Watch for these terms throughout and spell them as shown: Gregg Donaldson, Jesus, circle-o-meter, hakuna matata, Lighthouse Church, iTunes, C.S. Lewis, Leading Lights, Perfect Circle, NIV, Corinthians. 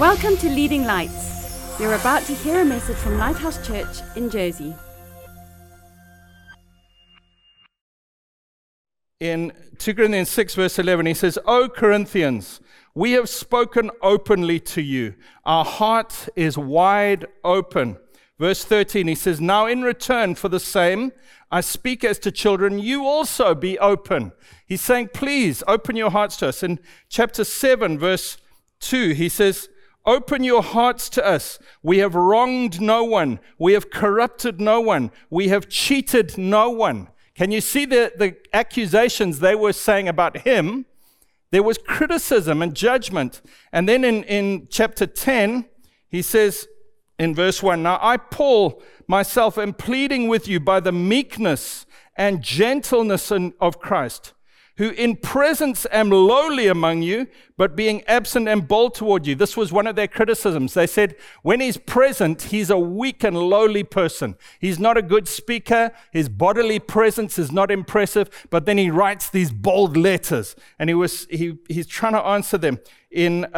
Welcome to Leading Lights. You're about to hear a message from Lighthouse Church in Jersey. In 2 Corinthians 6 verse 11, he says, O Corinthians, we have spoken openly to you. Our heart is wide open. Verse 13, he says, now in return for the same, I speak as to children, you also be open. He's saying, please open your hearts to us. In chapter 7 verse 2, he says, open your hearts to us. We have wronged no one. We have corrupted no one. We have cheated no one. Can you see the accusations they were saying about him? There was criticism and judgment. And then in chapter 10, he says in verse 1, now I, Paul, myself am pleading with you by the meekness and gentleness of Christ, who in presence am lowly among you, but being absent am bold toward you. This was one of their criticisms. They said, when he's present, he's a weak and lowly person. He's not a good speaker. His bodily presence is not impressive, but then he writes these bold letters. And he's trying to answer them. In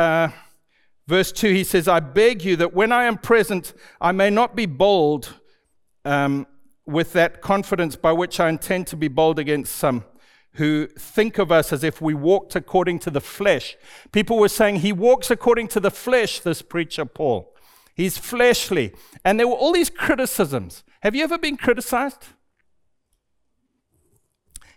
verse 2, he says, I beg you that when I am present, I may not be bold with that confidence by which I intend to be bold against some who think of us as if we walked according to the flesh. People were saying he walks according to the flesh, this preacher Paul. He's fleshly. And there were all these criticisms. Have you ever been criticized?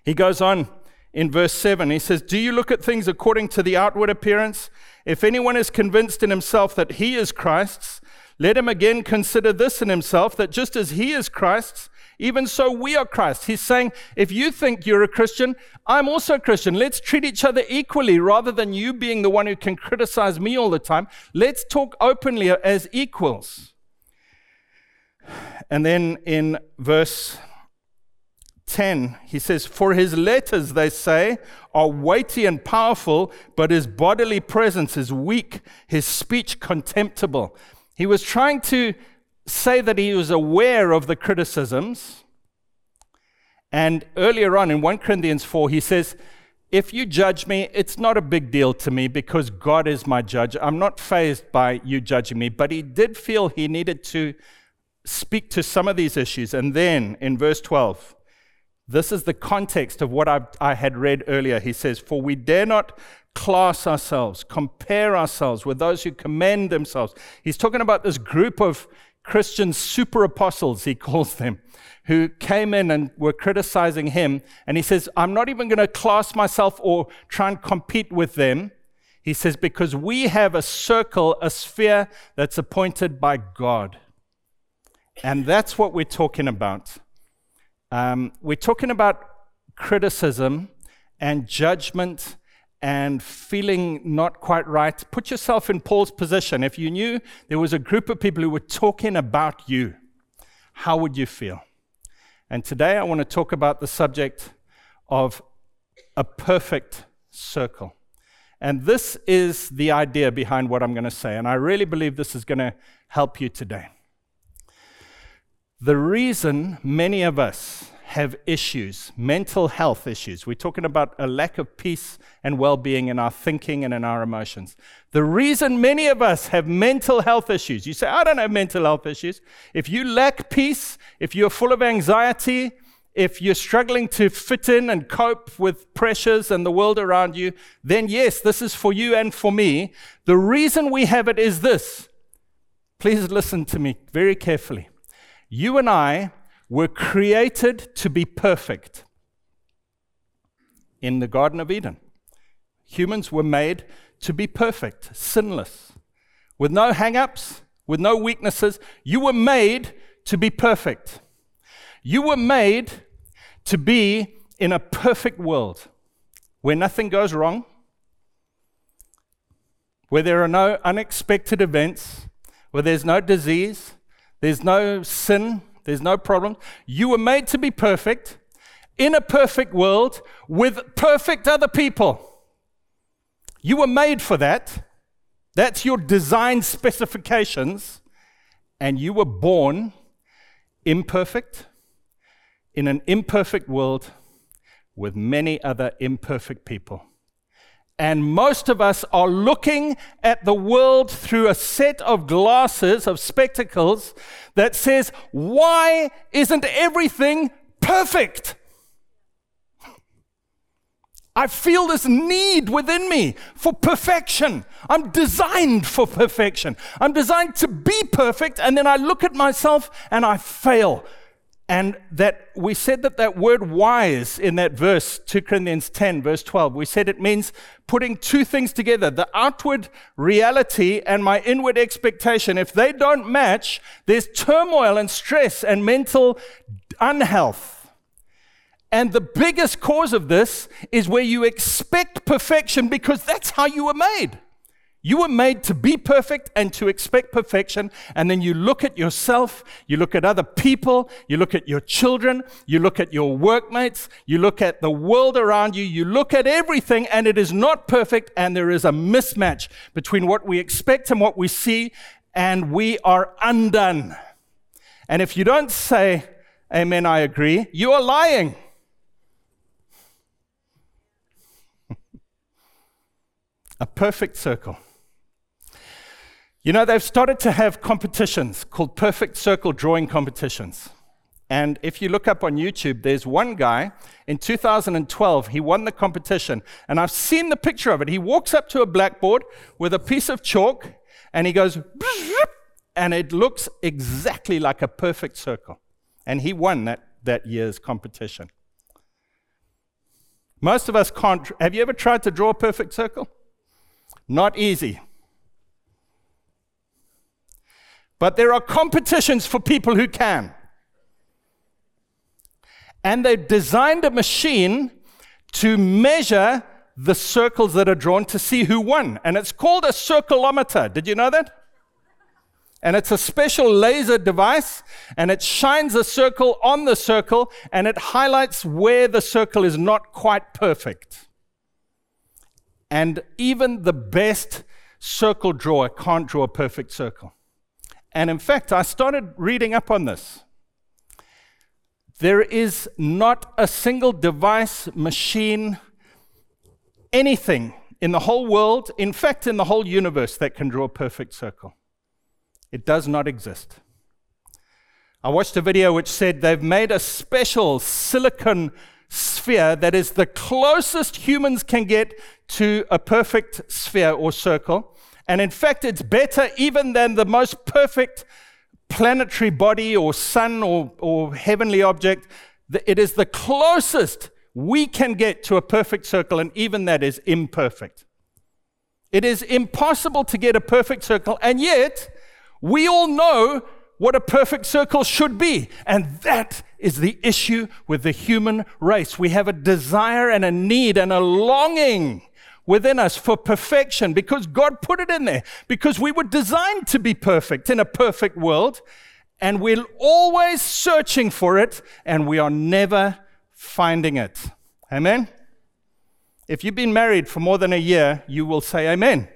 He goes on in verse 7. He says, do you look at things according to the outward appearance? If anyone is convinced in himself that he is Christ's, let him again consider this in himself, that just as he is Christ's, even so we are Christ. He's saying, if you think you're a Christian, I'm also a Christian. Let's treat each other equally rather than you being the one who can criticize me all the time. Let's talk openly as equals. And then in verse 10, he says, for his letters, they say, are weighty and powerful, but his bodily presence is weak, his speech contemptible. He was trying to say that he was aware of the criticisms. And earlier on in 1 Corinthians 4, he says, if you judge me, it's not a big deal to me because God is my judge. I'm not fazed by you judging me. But he did feel he needed to speak to some of these issues. And then in verse 12, this is the context of what I had read earlier. He says, for we dare not class ourselves, compare ourselves with those who commend themselves. He's talking about this group of Christian super apostles, he calls them, who came in and were criticizing him. And he says, I'm not even going to class myself or try and compete with them. He says, because we have a circle, a sphere that's appointed by God. And that's what we're talking about. We're talking about criticism and judgment and feeling not quite right. Put yourself in Paul's position. If you knew there was a group of people who were talking about you, how would you feel? And today I want to talk about the subject of a perfect circle. And this is the idea behind what I'm going to say. And I really believe this is going to help you today. The reason many of us have issues, mental health issues. We're talking about a lack of peace and well-being in our thinking and in our emotions. The reason many of us have mental health issues, you say, I don't have mental health issues. If you lack peace, if you're full of anxiety, if you're struggling to fit in and cope with pressures and the world around you, then yes, this is for you and for me. The reason we have it is this. Please listen to me very carefully. You and I were created to be perfect in the Garden of Eden. Humans were made to be perfect, sinless, with no hang-ups, with no weaknesses. You were made to be perfect. You were made to be in a perfect world where nothing goes wrong, where there are no unexpected events, where there's no disease, there's no sin, there's no problem. You were made to be perfect in a perfect world with perfect other people. You were made for that. That's your design specifications. And you were born imperfect in an imperfect world with many other imperfect people. And most of us are looking at the world through a set of glasses, of spectacles, that says, why isn't everything perfect? I feel this need within me for perfection. I'm designed for perfection. I'm designed to be perfect, and then I look at myself and I fail. And that we said that word wise in that verse, 2 Corinthians 10, verse 12, we said it means putting two things together, the outward reality and my inward expectation. If they don't match, there's turmoil and stress and mental unhealth. And the biggest cause of this is where you expect perfection, because that's how you were made. You were made to be perfect and to expect perfection. And then you look at yourself, you look at other people, you look at your children, you look at your workmates, you look at the world around you, you look at everything, and it is not perfect, and there is a mismatch between what we expect and what we see, and we are undone. And if you don't say, amen, I agree, you are lying. A perfect circle. You know, they've started to have competitions called Perfect Circle drawing competitions. And if you look up on YouTube, there's one guy, in 2012, he won the competition. And I've seen the picture of it. He walks up to a blackboard with a piece of chalk, and he goes, and it looks exactly like a perfect circle. And he won that year's competition. Most of us can't. Have you ever tried to draw a perfect circle? Not easy. But there are competitions for people who can. And they've designed a machine to measure the circles that are drawn to see who won. And it's called a circle-o-meter. Did you know that? And it's a special laser device, and it shines a circle on the circle, and it highlights where the circle is not quite perfect. And even the best circle drawer can't draw a perfect circle. And in fact, I started reading up on this. There is not a single device, machine, anything in the whole world, in fact, in the whole universe, that can draw a perfect circle. It does not exist. I watched a video which said they've made a special silicon sphere that is the closest humans can get to a perfect sphere or circle. And in fact, it's better even than the most perfect planetary body or sun or heavenly object. It is the closest we can get to a perfect circle, and even that is imperfect. It is impossible to get a perfect circle, and yet we all know what a perfect circle should be, and that is the issue with the human race. We have a desire and a need and a longing within us for perfection, because God put it in there, because we were designed to be perfect in a perfect world, and we're always searching for it, and we are never finding it. Amen? If you've been married for more than a year, you will say amen.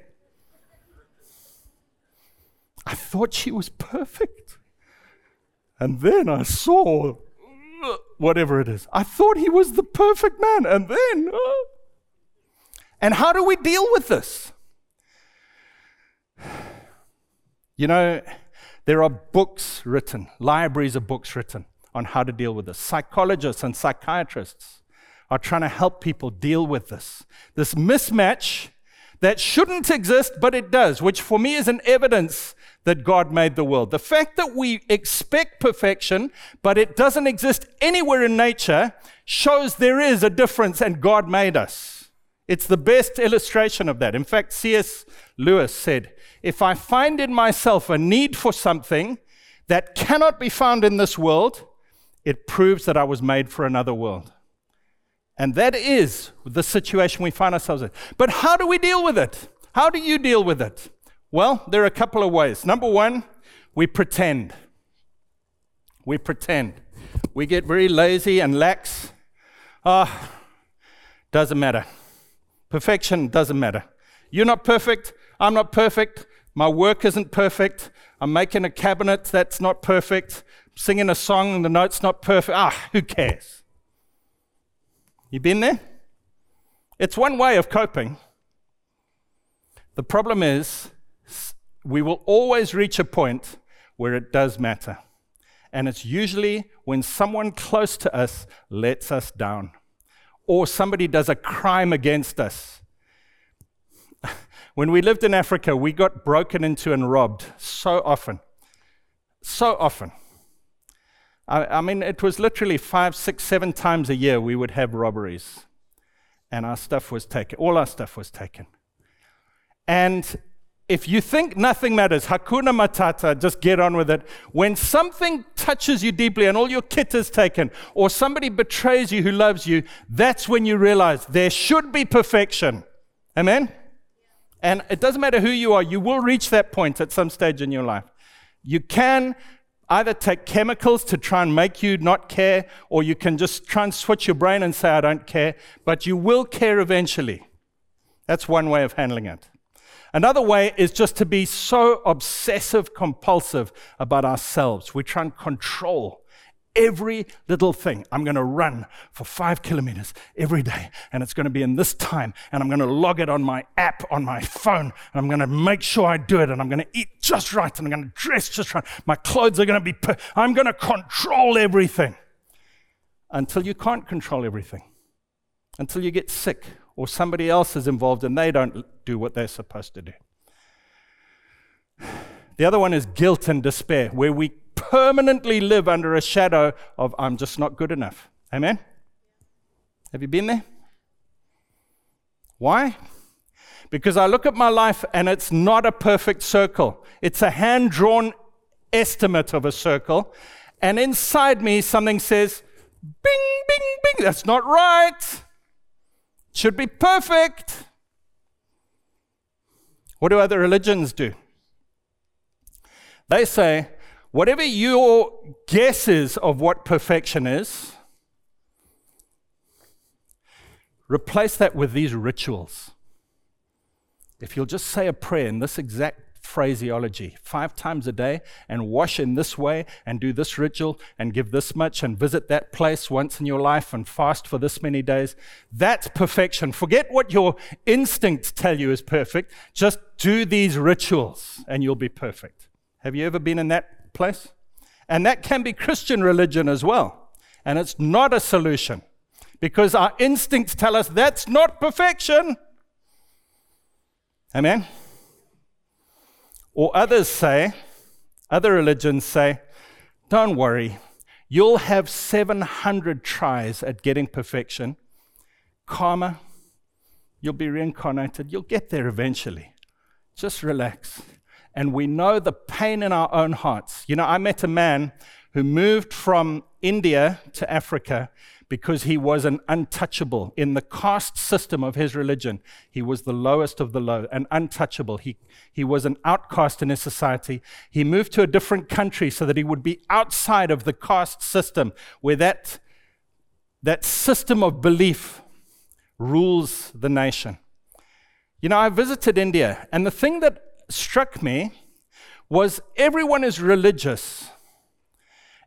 I thought she was perfect. And then I saw whatever it is. I thought he was the perfect man. And then. And how do we deal with this? You know, there are books written, libraries of books written on how to deal with this. Psychologists and psychiatrists are trying to help people deal with this mismatch that shouldn't exist, but it does, which for me is an evidence that God made the world. The fact that we expect perfection, but it doesn't exist anywhere in nature, shows there is a difference, and God made us. It's the best illustration of that. In fact, C.S. Lewis said, if I find in myself a need for something that cannot be found in this world, it proves that I was made for another world. And that is the situation we find ourselves in. But how do we deal with it? How do you deal with it? Well, there are a couple of ways. Number one, we pretend. We get very lazy and lax. Doesn't matter. Perfection doesn't matter. You're not perfect. I'm not perfect. My work isn't perfect. I'm making a cabinet that's not perfect. I'm singing a song and the note's not perfect. Who cares? You been there? It's one way of coping. The problem is we will always reach a point where it does matter. And it's usually when someone close to us lets us down, or somebody does a crime against us. When we lived in Africa, we got broken into and robbed so often. I mean, it was literally 5, 6, 7 times a year we would have robberies, and our stuff was taken. All our stuff was taken. And if you think nothing matters, hakuna matata, just get on with it. When something touches you deeply and all your kit is taken, or somebody betrays you who loves you, that's when you realize there should be perfection. Amen? And it doesn't matter who you are, you will reach that point at some stage in your life. You can either take chemicals to try and make you not care, or you can just try and switch your brain and say, I don't care, but you will care eventually. That's one way of handling it. Another way is just to be so obsessive-compulsive about ourselves. We try and control every little thing. I'm going to run for 5 kilometers every day, and it's going to be in this time, and I'm going to log it on my app, on my phone, and I'm going to make sure I do it, and I'm going to eat just right, and I'm going to dress just right. My clothes are going to be I'm going to control everything until you can't control everything, until you get sick, or somebody else is involved and they don't do what they're supposed to do. The other one is guilt and despair, where we permanently live under a shadow of, I'm just not good enough. Amen? Have you been there? Why? Because I look at my life and it's not a perfect circle. It's a hand-drawn estimate of a circle. And inside me, something says, bing, bing, bing, that's not right. Should be perfect. What do other religions do? They say, whatever your guess is of what perfection is, replace that with these rituals. If you'll just say a prayer in this exact phraseology 5 times a day and wash in this way and do this ritual and give this much and visit that place once in your life and fast for this many days, that's perfection. Forget what your instincts tell you is perfect. Just do these rituals and you'll be perfect. Have you ever been in that place? And that can be Christian religion as well. And it's not a solution because our instincts tell us that's not perfection. Amen? Or other religions say, don't worry, you'll have 700 tries at getting perfection. Karma, you'll be reincarnated. You'll get there eventually. Just relax. And we know the pain in our own hearts. You know, I met a man who moved from India to Africa because he was an untouchable. In the caste system of his religion, he was the lowest of the low, an untouchable. He was an outcast in his society. He moved to a different country so that he would be outside of the caste system, where that system of belief rules the nation. You know, I visited India, and the thing that struck me was everyone is religious.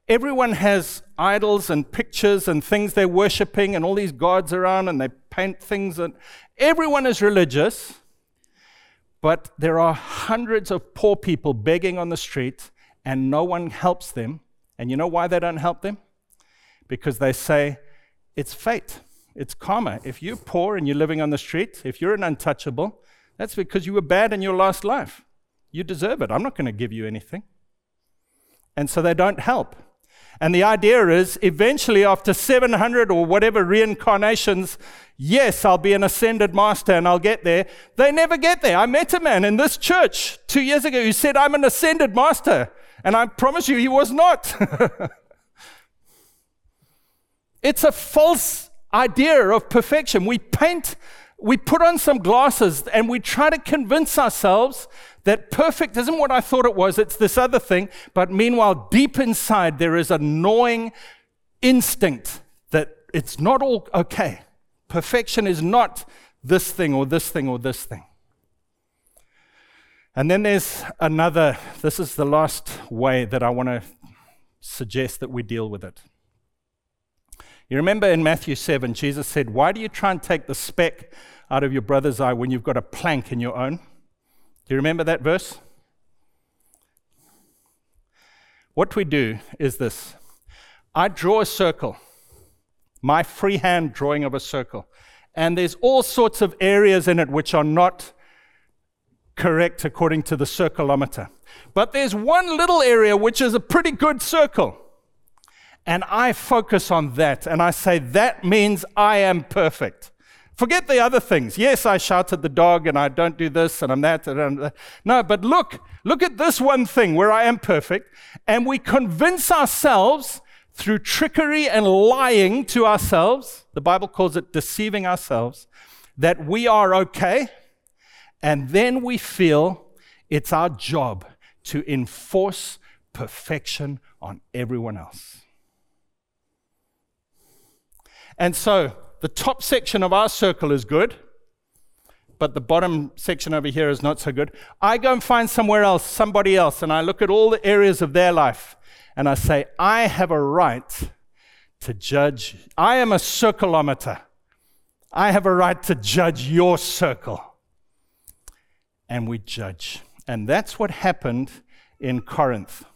Everyone has idols and pictures and things they're worshipping and all these gods around, and they paint things, and everyone is religious, but there are hundreds of poor people begging on the street and no one helps them. And you know why they don't help them? Because they say it's fate, it's karma. If you're poor and you're living on the street, if you're an untouchable, that's because you were bad in your last life. You deserve it. I'm not going to give you anything. And so they don't help. And the idea is, eventually, after 700 or whatever reincarnations, yes, I'll be an ascended master and I'll get there. They never get there. I met a man in this church 2 years ago who said, I'm an ascended master. And I promise you, he was not. It's a false idea of perfection. We put on some glasses and we try to convince ourselves that perfect isn't what I thought it was, it's this other thing. But meanwhile, deep inside, there is a gnawing instinct that it's not all okay. Perfection is not this thing or this thing or this thing. And then there's another, this is the last way that I want to suggest that we deal with it. You remember in Matthew 7, Jesus said, why do you try and take the speck out of your brother's eye when you've got a plank in your own? Do you remember that verse? What we do is this. I draw a circle, my freehand drawing of a circle, and there's all sorts of areas in it which are not correct according to the circle-o-meter. But there's one little area which is a pretty good circle, and I focus on that, and I say, that means I am perfect. Forget the other things. Yes, I shout at the dog, and I don't do this, and I'm that, and I'm that. No, but look at this one thing where I am perfect, and we convince ourselves through trickery and lying to ourselves, the Bible calls it deceiving ourselves, that we are okay, and then we feel it's our job to enforce perfection on everyone else. And so the top section of our circle is good, but the bottom section over here is not so good. I go and find somewhere else, somebody else, and I look at all the areas of their life, and I say, I have a right to judge. I am a circle-o-meter. I have a right to judge your circle. And we judge. And that's what happened in Corinth.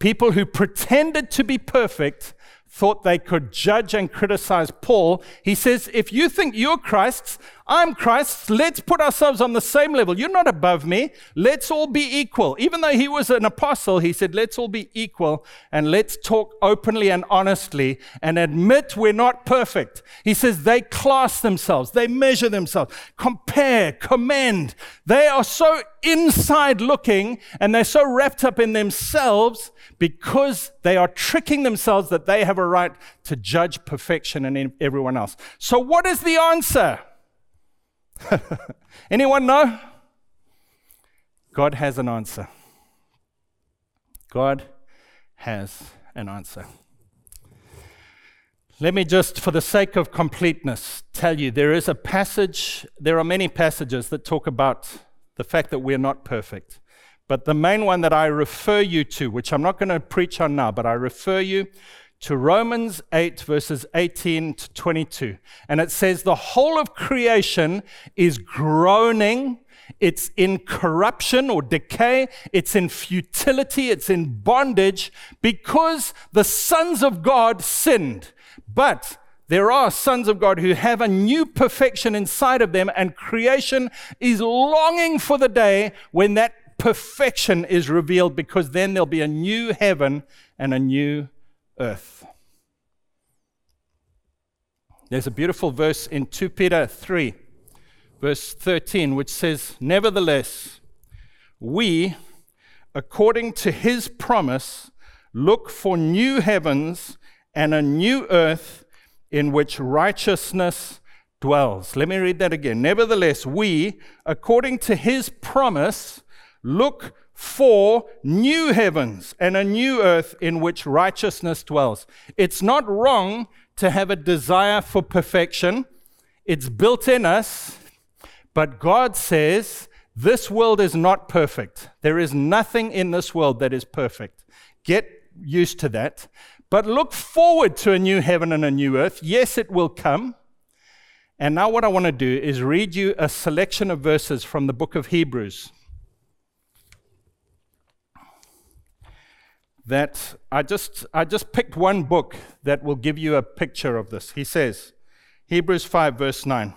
People who pretended to be perfect thought they could judge and criticize Paul. He says, if you think you're Christ's, I'm Christ's, let's put ourselves on the same level. You're not above me. Let's all be equal. Even though he was an apostle, he said, let's all be equal and let's talk openly and honestly and admit we're not perfect. He says they class themselves, they measure themselves, compare, commend. They are so inside looking and they're so wrapped up in themselves because they are tricking themselves that they have a right to judge perfection in everyone else. So what is the answer? Anyone know? God has an answer. God has an answer. Let me just, for the sake of completeness, tell you there is a passage, there are many passages that talk about the fact that we're not perfect. But the main one that I refer you to, which I'm not going to preach on now, but I refer you to Romans 8, verses 18 to 22. And it says, the whole of creation is groaning. It's in corruption or decay. It's in futility. It's in bondage because the sons of God sinned. But there are sons of God who have a new perfection inside of them, and creation is longing for the day when that perfection is revealed, because then there'll be a new heaven and a new earth. There's a beautiful verse in 2 Peter 3, verse 13, which says, nevertheless, we, according to his promise, look for new heavens and a new earth in which righteousness dwells. Let me read that again. Nevertheless, we, according to his promise, look for new heavens and a new earth in which righteousness dwells. It's not wrong to have a desire for perfection. It's built in us. But God says, this world is not perfect. There is nothing in this world that is perfect. Get used to that. But look forward to a new heaven and a new earth. Yes, it will come. And now what I want to do is read you a selection of verses from the book of Hebrews that I just picked one book that will give you a picture of this. He says, Hebrews 5, verse 9,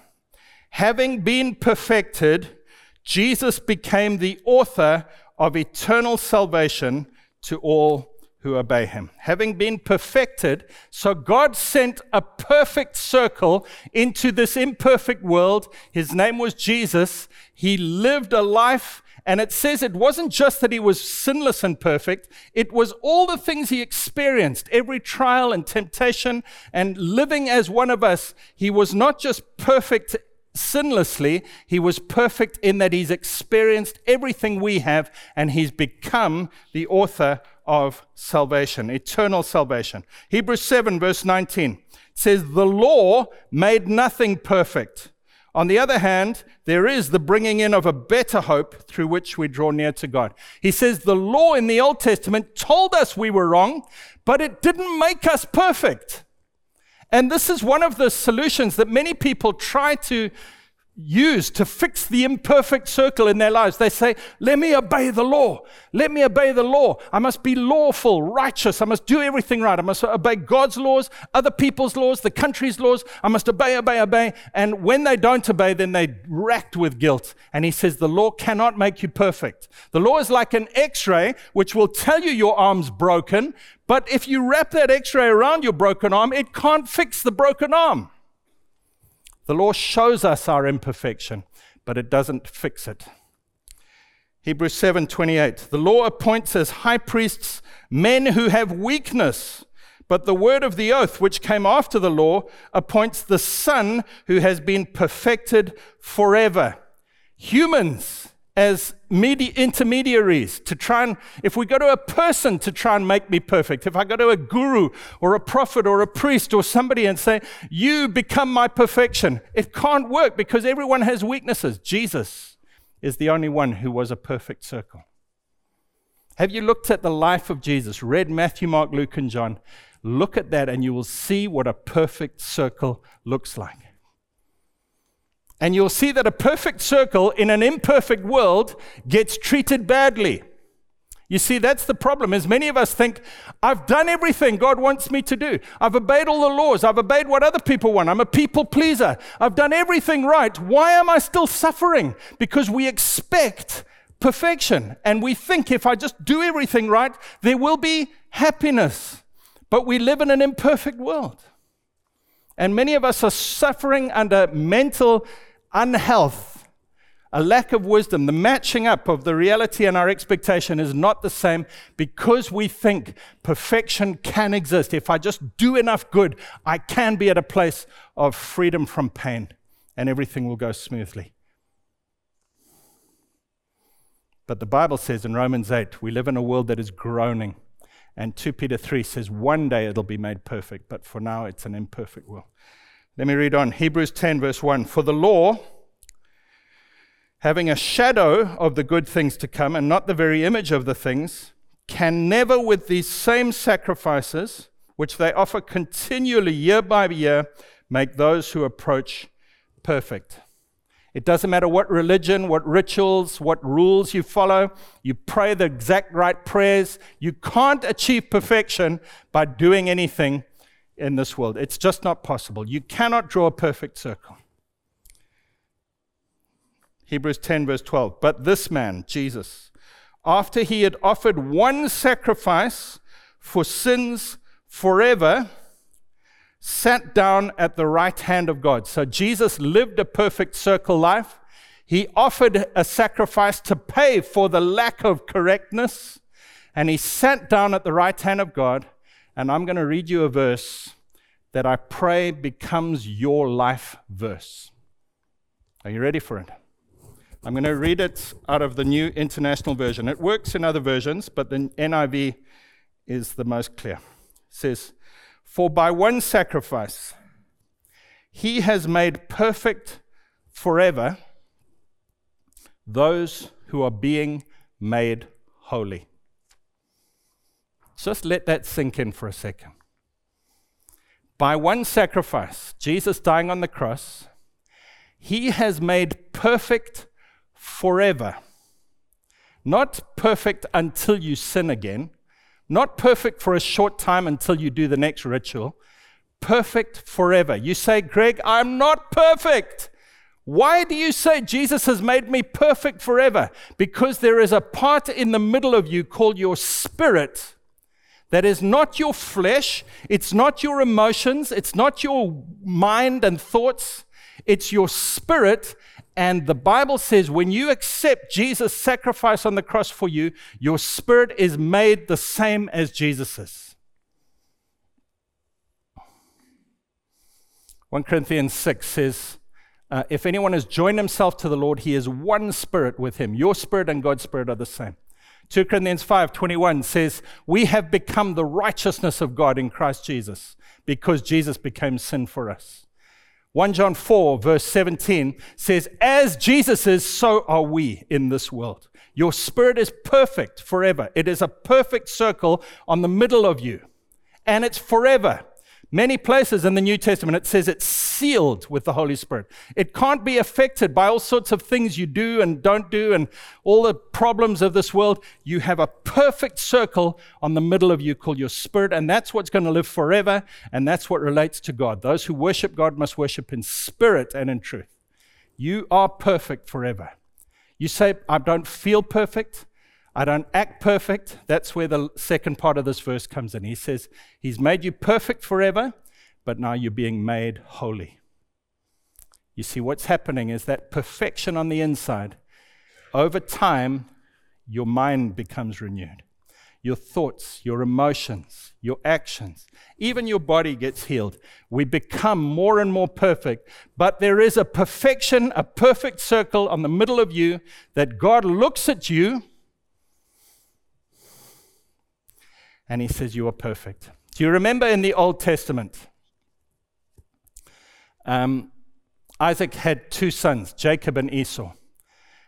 having been perfected, Jesus became the author of eternal salvation to all who obey him. Having been perfected, so God sent a perfect circle into this imperfect world. His name was Jesus. He lived a life. And it says it wasn't just that he was sinless and perfect. It was all the things he experienced, every trial and temptation and living as one of us. He was not just perfect sinlessly. He was perfect in that he's experienced everything we have, and he's become the author of salvation, eternal salvation. Hebrews 7, verse 19 says, the law made nothing perfect. On the other hand, there is the bringing in of a better hope through which we draw near to God. He says the law in the Old Testament told us we were wrong, but it didn't make us perfect. And this is one of the solutions that many people try to use to fix the imperfect circle in their lives. They say, let me obey the law. Let me obey the law. I must be lawful, righteous. I must do everything right. I must obey God's laws, other people's laws, the country's laws. I must obey. And when they don't obey, then they're racked with guilt. And he says, the law cannot make you perfect. The law is like an X-ray, which will tell you your arm's broken. But if you wrap that X-ray around your broken arm, it can't fix the broken arm. The law shows us our imperfection, but it doesn't fix it. Hebrews 7:28. The law appoints as high priests men who have weakness, but the word of the oath, which came after the law, appoints the Son who has been perfected forever. Humans as intermediaries to try and, if we go to a person to try and make me perfect, if I go to a guru or a prophet or a priest or somebody and say, you become my perfection, it can't work because everyone has weaknesses. Jesus is the only one who was a perfect circle. Have you looked at the life of Jesus? Read Matthew, Mark, Luke, and John. Look at that and you will see what a perfect circle looks like. And you'll see that a perfect circle in an imperfect world gets treated badly. You see, that's the problem, is many of us think, I've done everything God wants me to do. I've obeyed all the laws. I've obeyed what other people want. I'm a people pleaser. I've done everything right. Why am I still suffering? Because we expect perfection. And we think if I just do everything right, there will be happiness. But we live in an imperfect world. And many of us are suffering under mental unhealth, a lack of wisdom. The matching up of the reality and our expectation is not the same because we think perfection can exist. If I just do enough good, I can be at a place of freedom from pain and everything will go smoothly. But the Bible says in Romans 8, we live in a world that is groaning. And 2 Peter 3 says, one day it'll be made perfect, but for now it's an imperfect will. Let me read on. Hebrews 10 verse 1. For the law, having a shadow of the good things to come and not the very image of the things, can never with these same sacrifices, which they offer continually year by year, make those who approach perfect. It doesn't matter what religion, what rituals, what rules you follow. You pray the exact right prayers. You can't achieve perfection by doing anything in this world. It's just not possible. You cannot draw a perfect circle. Hebrews 10 verse 12. But this man, Jesus, after he had offered one sacrifice for sins forever, sat down at the right hand of God. So Jesus lived a perfect circle life. He offered a sacrifice to pay for the lack of correctness. And he sat down at the right hand of God. And I'm going to read you a verse that I pray becomes your life verse. Are you ready for it? I'm going to read it out of the New International Version. It works in other versions, but the NIV is the most clear. It says, for by one sacrifice, he has made perfect forever those who are being made holy. Just let that sink in for a second. By one sacrifice, Jesus dying on the cross, he has made perfect forever. Not perfect until you sin again. Not perfect for a short time until you do the next ritual. Perfect forever. You say, Greg, I'm not perfect. Why do you say Jesus has made me perfect forever? Because there is a part in the middle of you called your spirit that is not your flesh. It's not your emotions. It's not your mind and thoughts. It's your spirit. And the Bible says when you accept Jesus' sacrifice on the cross for you, your spirit is made the same as Jesus's. 1 Corinthians 6 says, if anyone has joined himself to the Lord, he is one spirit with him. Your spirit and God's spirit are the same. 2 Corinthians 5:21 says, we have become the righteousness of God in Christ Jesus because Jesus became sin for us. 1 John 4 verse 17 says, as Jesus is, so are we in this world. Your spirit is perfect forever. It is a perfect circle on the middle of you. And it's forever. Many places in the New Testament, it says it's sealed with the Holy Spirit. It can't be affected by all sorts of things you do and don't do and all the problems of this world. You have a perfect circle on the middle of you called your spirit, and that's what's going to live forever, and that's what relates to God. Those who worship God must worship in spirit and in truth. You are perfect forever. You say, I don't feel perfect. I don't act perfect. That's where the second part of this verse comes in. He says, he's made you perfect forever, but now you're being made holy. You see, what's happening is that perfection on the inside, over time, your mind becomes renewed. Your thoughts, your emotions, your actions, even your body gets healed. We become more and more perfect, but there is a perfection, a perfect circle on the middle of you that God looks at you and he says, you are perfect. Do you remember in the Old Testament, Isaac had two sons, Jacob and Esau.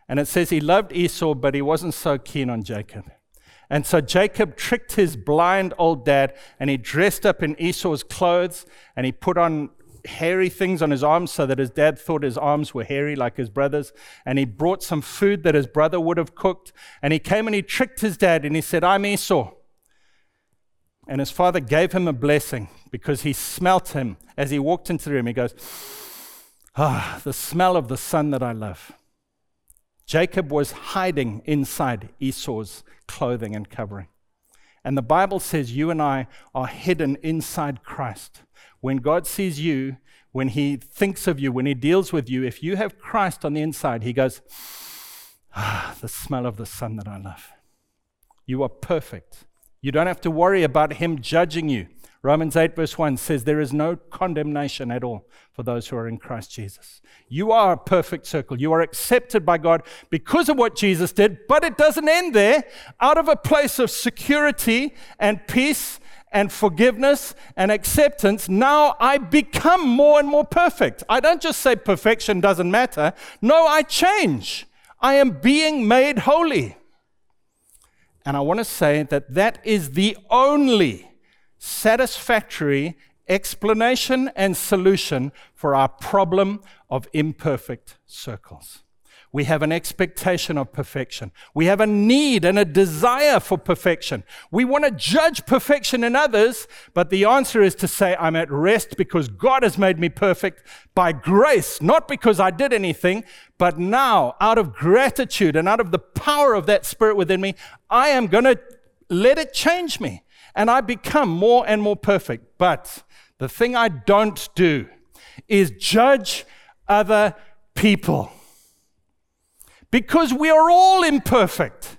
And it says he loved Esau, but he wasn't so keen on Jacob. And so Jacob tricked his blind old dad, and he dressed up in Esau's clothes, and he put on hairy things on his arms so that his dad thought his arms were hairy like his brother's, and he brought some food that his brother would have cooked. And he came and he tricked his dad, and he said, I'm Esau. And his father gave him a blessing because he smelt him as he walked into the room. He goes, the smell of the son that I love. Jacob was hiding inside Esau's clothing and covering. And the Bible says you and I are hidden inside Christ. When God sees you, when he thinks of you, when he deals with you, if you have Christ on the inside, he goes, the smell of the son that I love. You are perfect. You don't have to worry about him judging you. Romans 8 verse 1 says there is no condemnation at all for those who are in Christ Jesus. You are a perfect circle. You are accepted by God because of what Jesus did, but it doesn't end there. Out of a place of security and peace and forgiveness and acceptance, now I become more and more perfect. I don't just say perfection doesn't matter. No, I change. I am being made holy. And I want to say that is the only satisfactory explanation and solution for our problem of imperfect circles. We have an expectation of perfection. We have a need and a desire for perfection. We want to judge perfection in others, but the answer is to say, I'm at rest because God has made me perfect by grace, not because I did anything, but now out of gratitude and out of the power of that Spirit within me, I am going to let it change me, and I become more and more perfect. But the thing I don't do is judge other people, because we are all imperfect.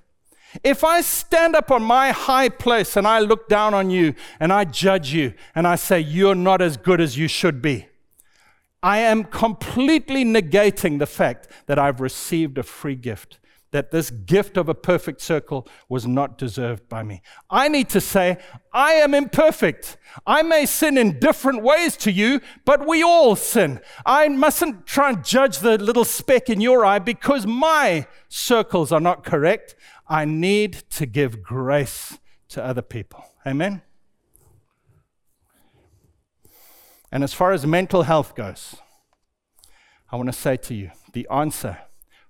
If I stand up on my high place and I look down on you and I judge you and I say, you're not as good as you should be, I am completely negating the fact that I've received a free gift, that this gift of a perfect circle was not deserved by me. I need to say, I am imperfect. I may sin in different ways to you, but we all sin. I mustn't try and judge the little speck in your eye because my circles are not correct. I need to give grace to other people. Amen? And as far as mental health goes, I want to say to you, the answer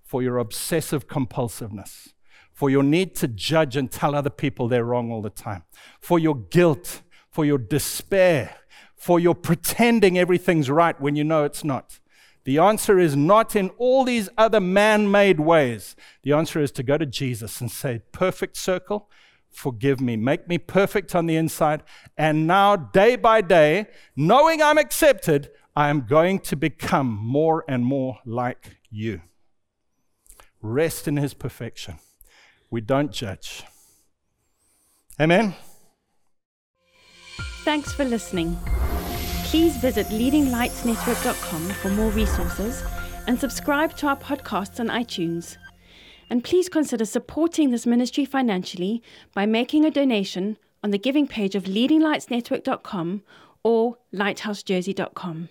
for your obsessive compulsiveness, for your need to judge and tell other people they're wrong all the time, for your guilt, for your despair, for your pretending everything's right when you know it's not. The answer is not in all these other man-made ways. The answer is to go to Jesus and say, perfect circle, forgive me, make me perfect on the inside, and now day by day, knowing I'm accepted, I am going to become more and more like you. Rest in his perfection. We don't judge. Amen. Thanks for listening. Please visit leadinglightsnetwork.com for more resources and subscribe to our podcasts on iTunes. And please consider supporting this ministry financially by making a donation on the giving page of leadinglightsnetwork.com or lighthousejersey.com.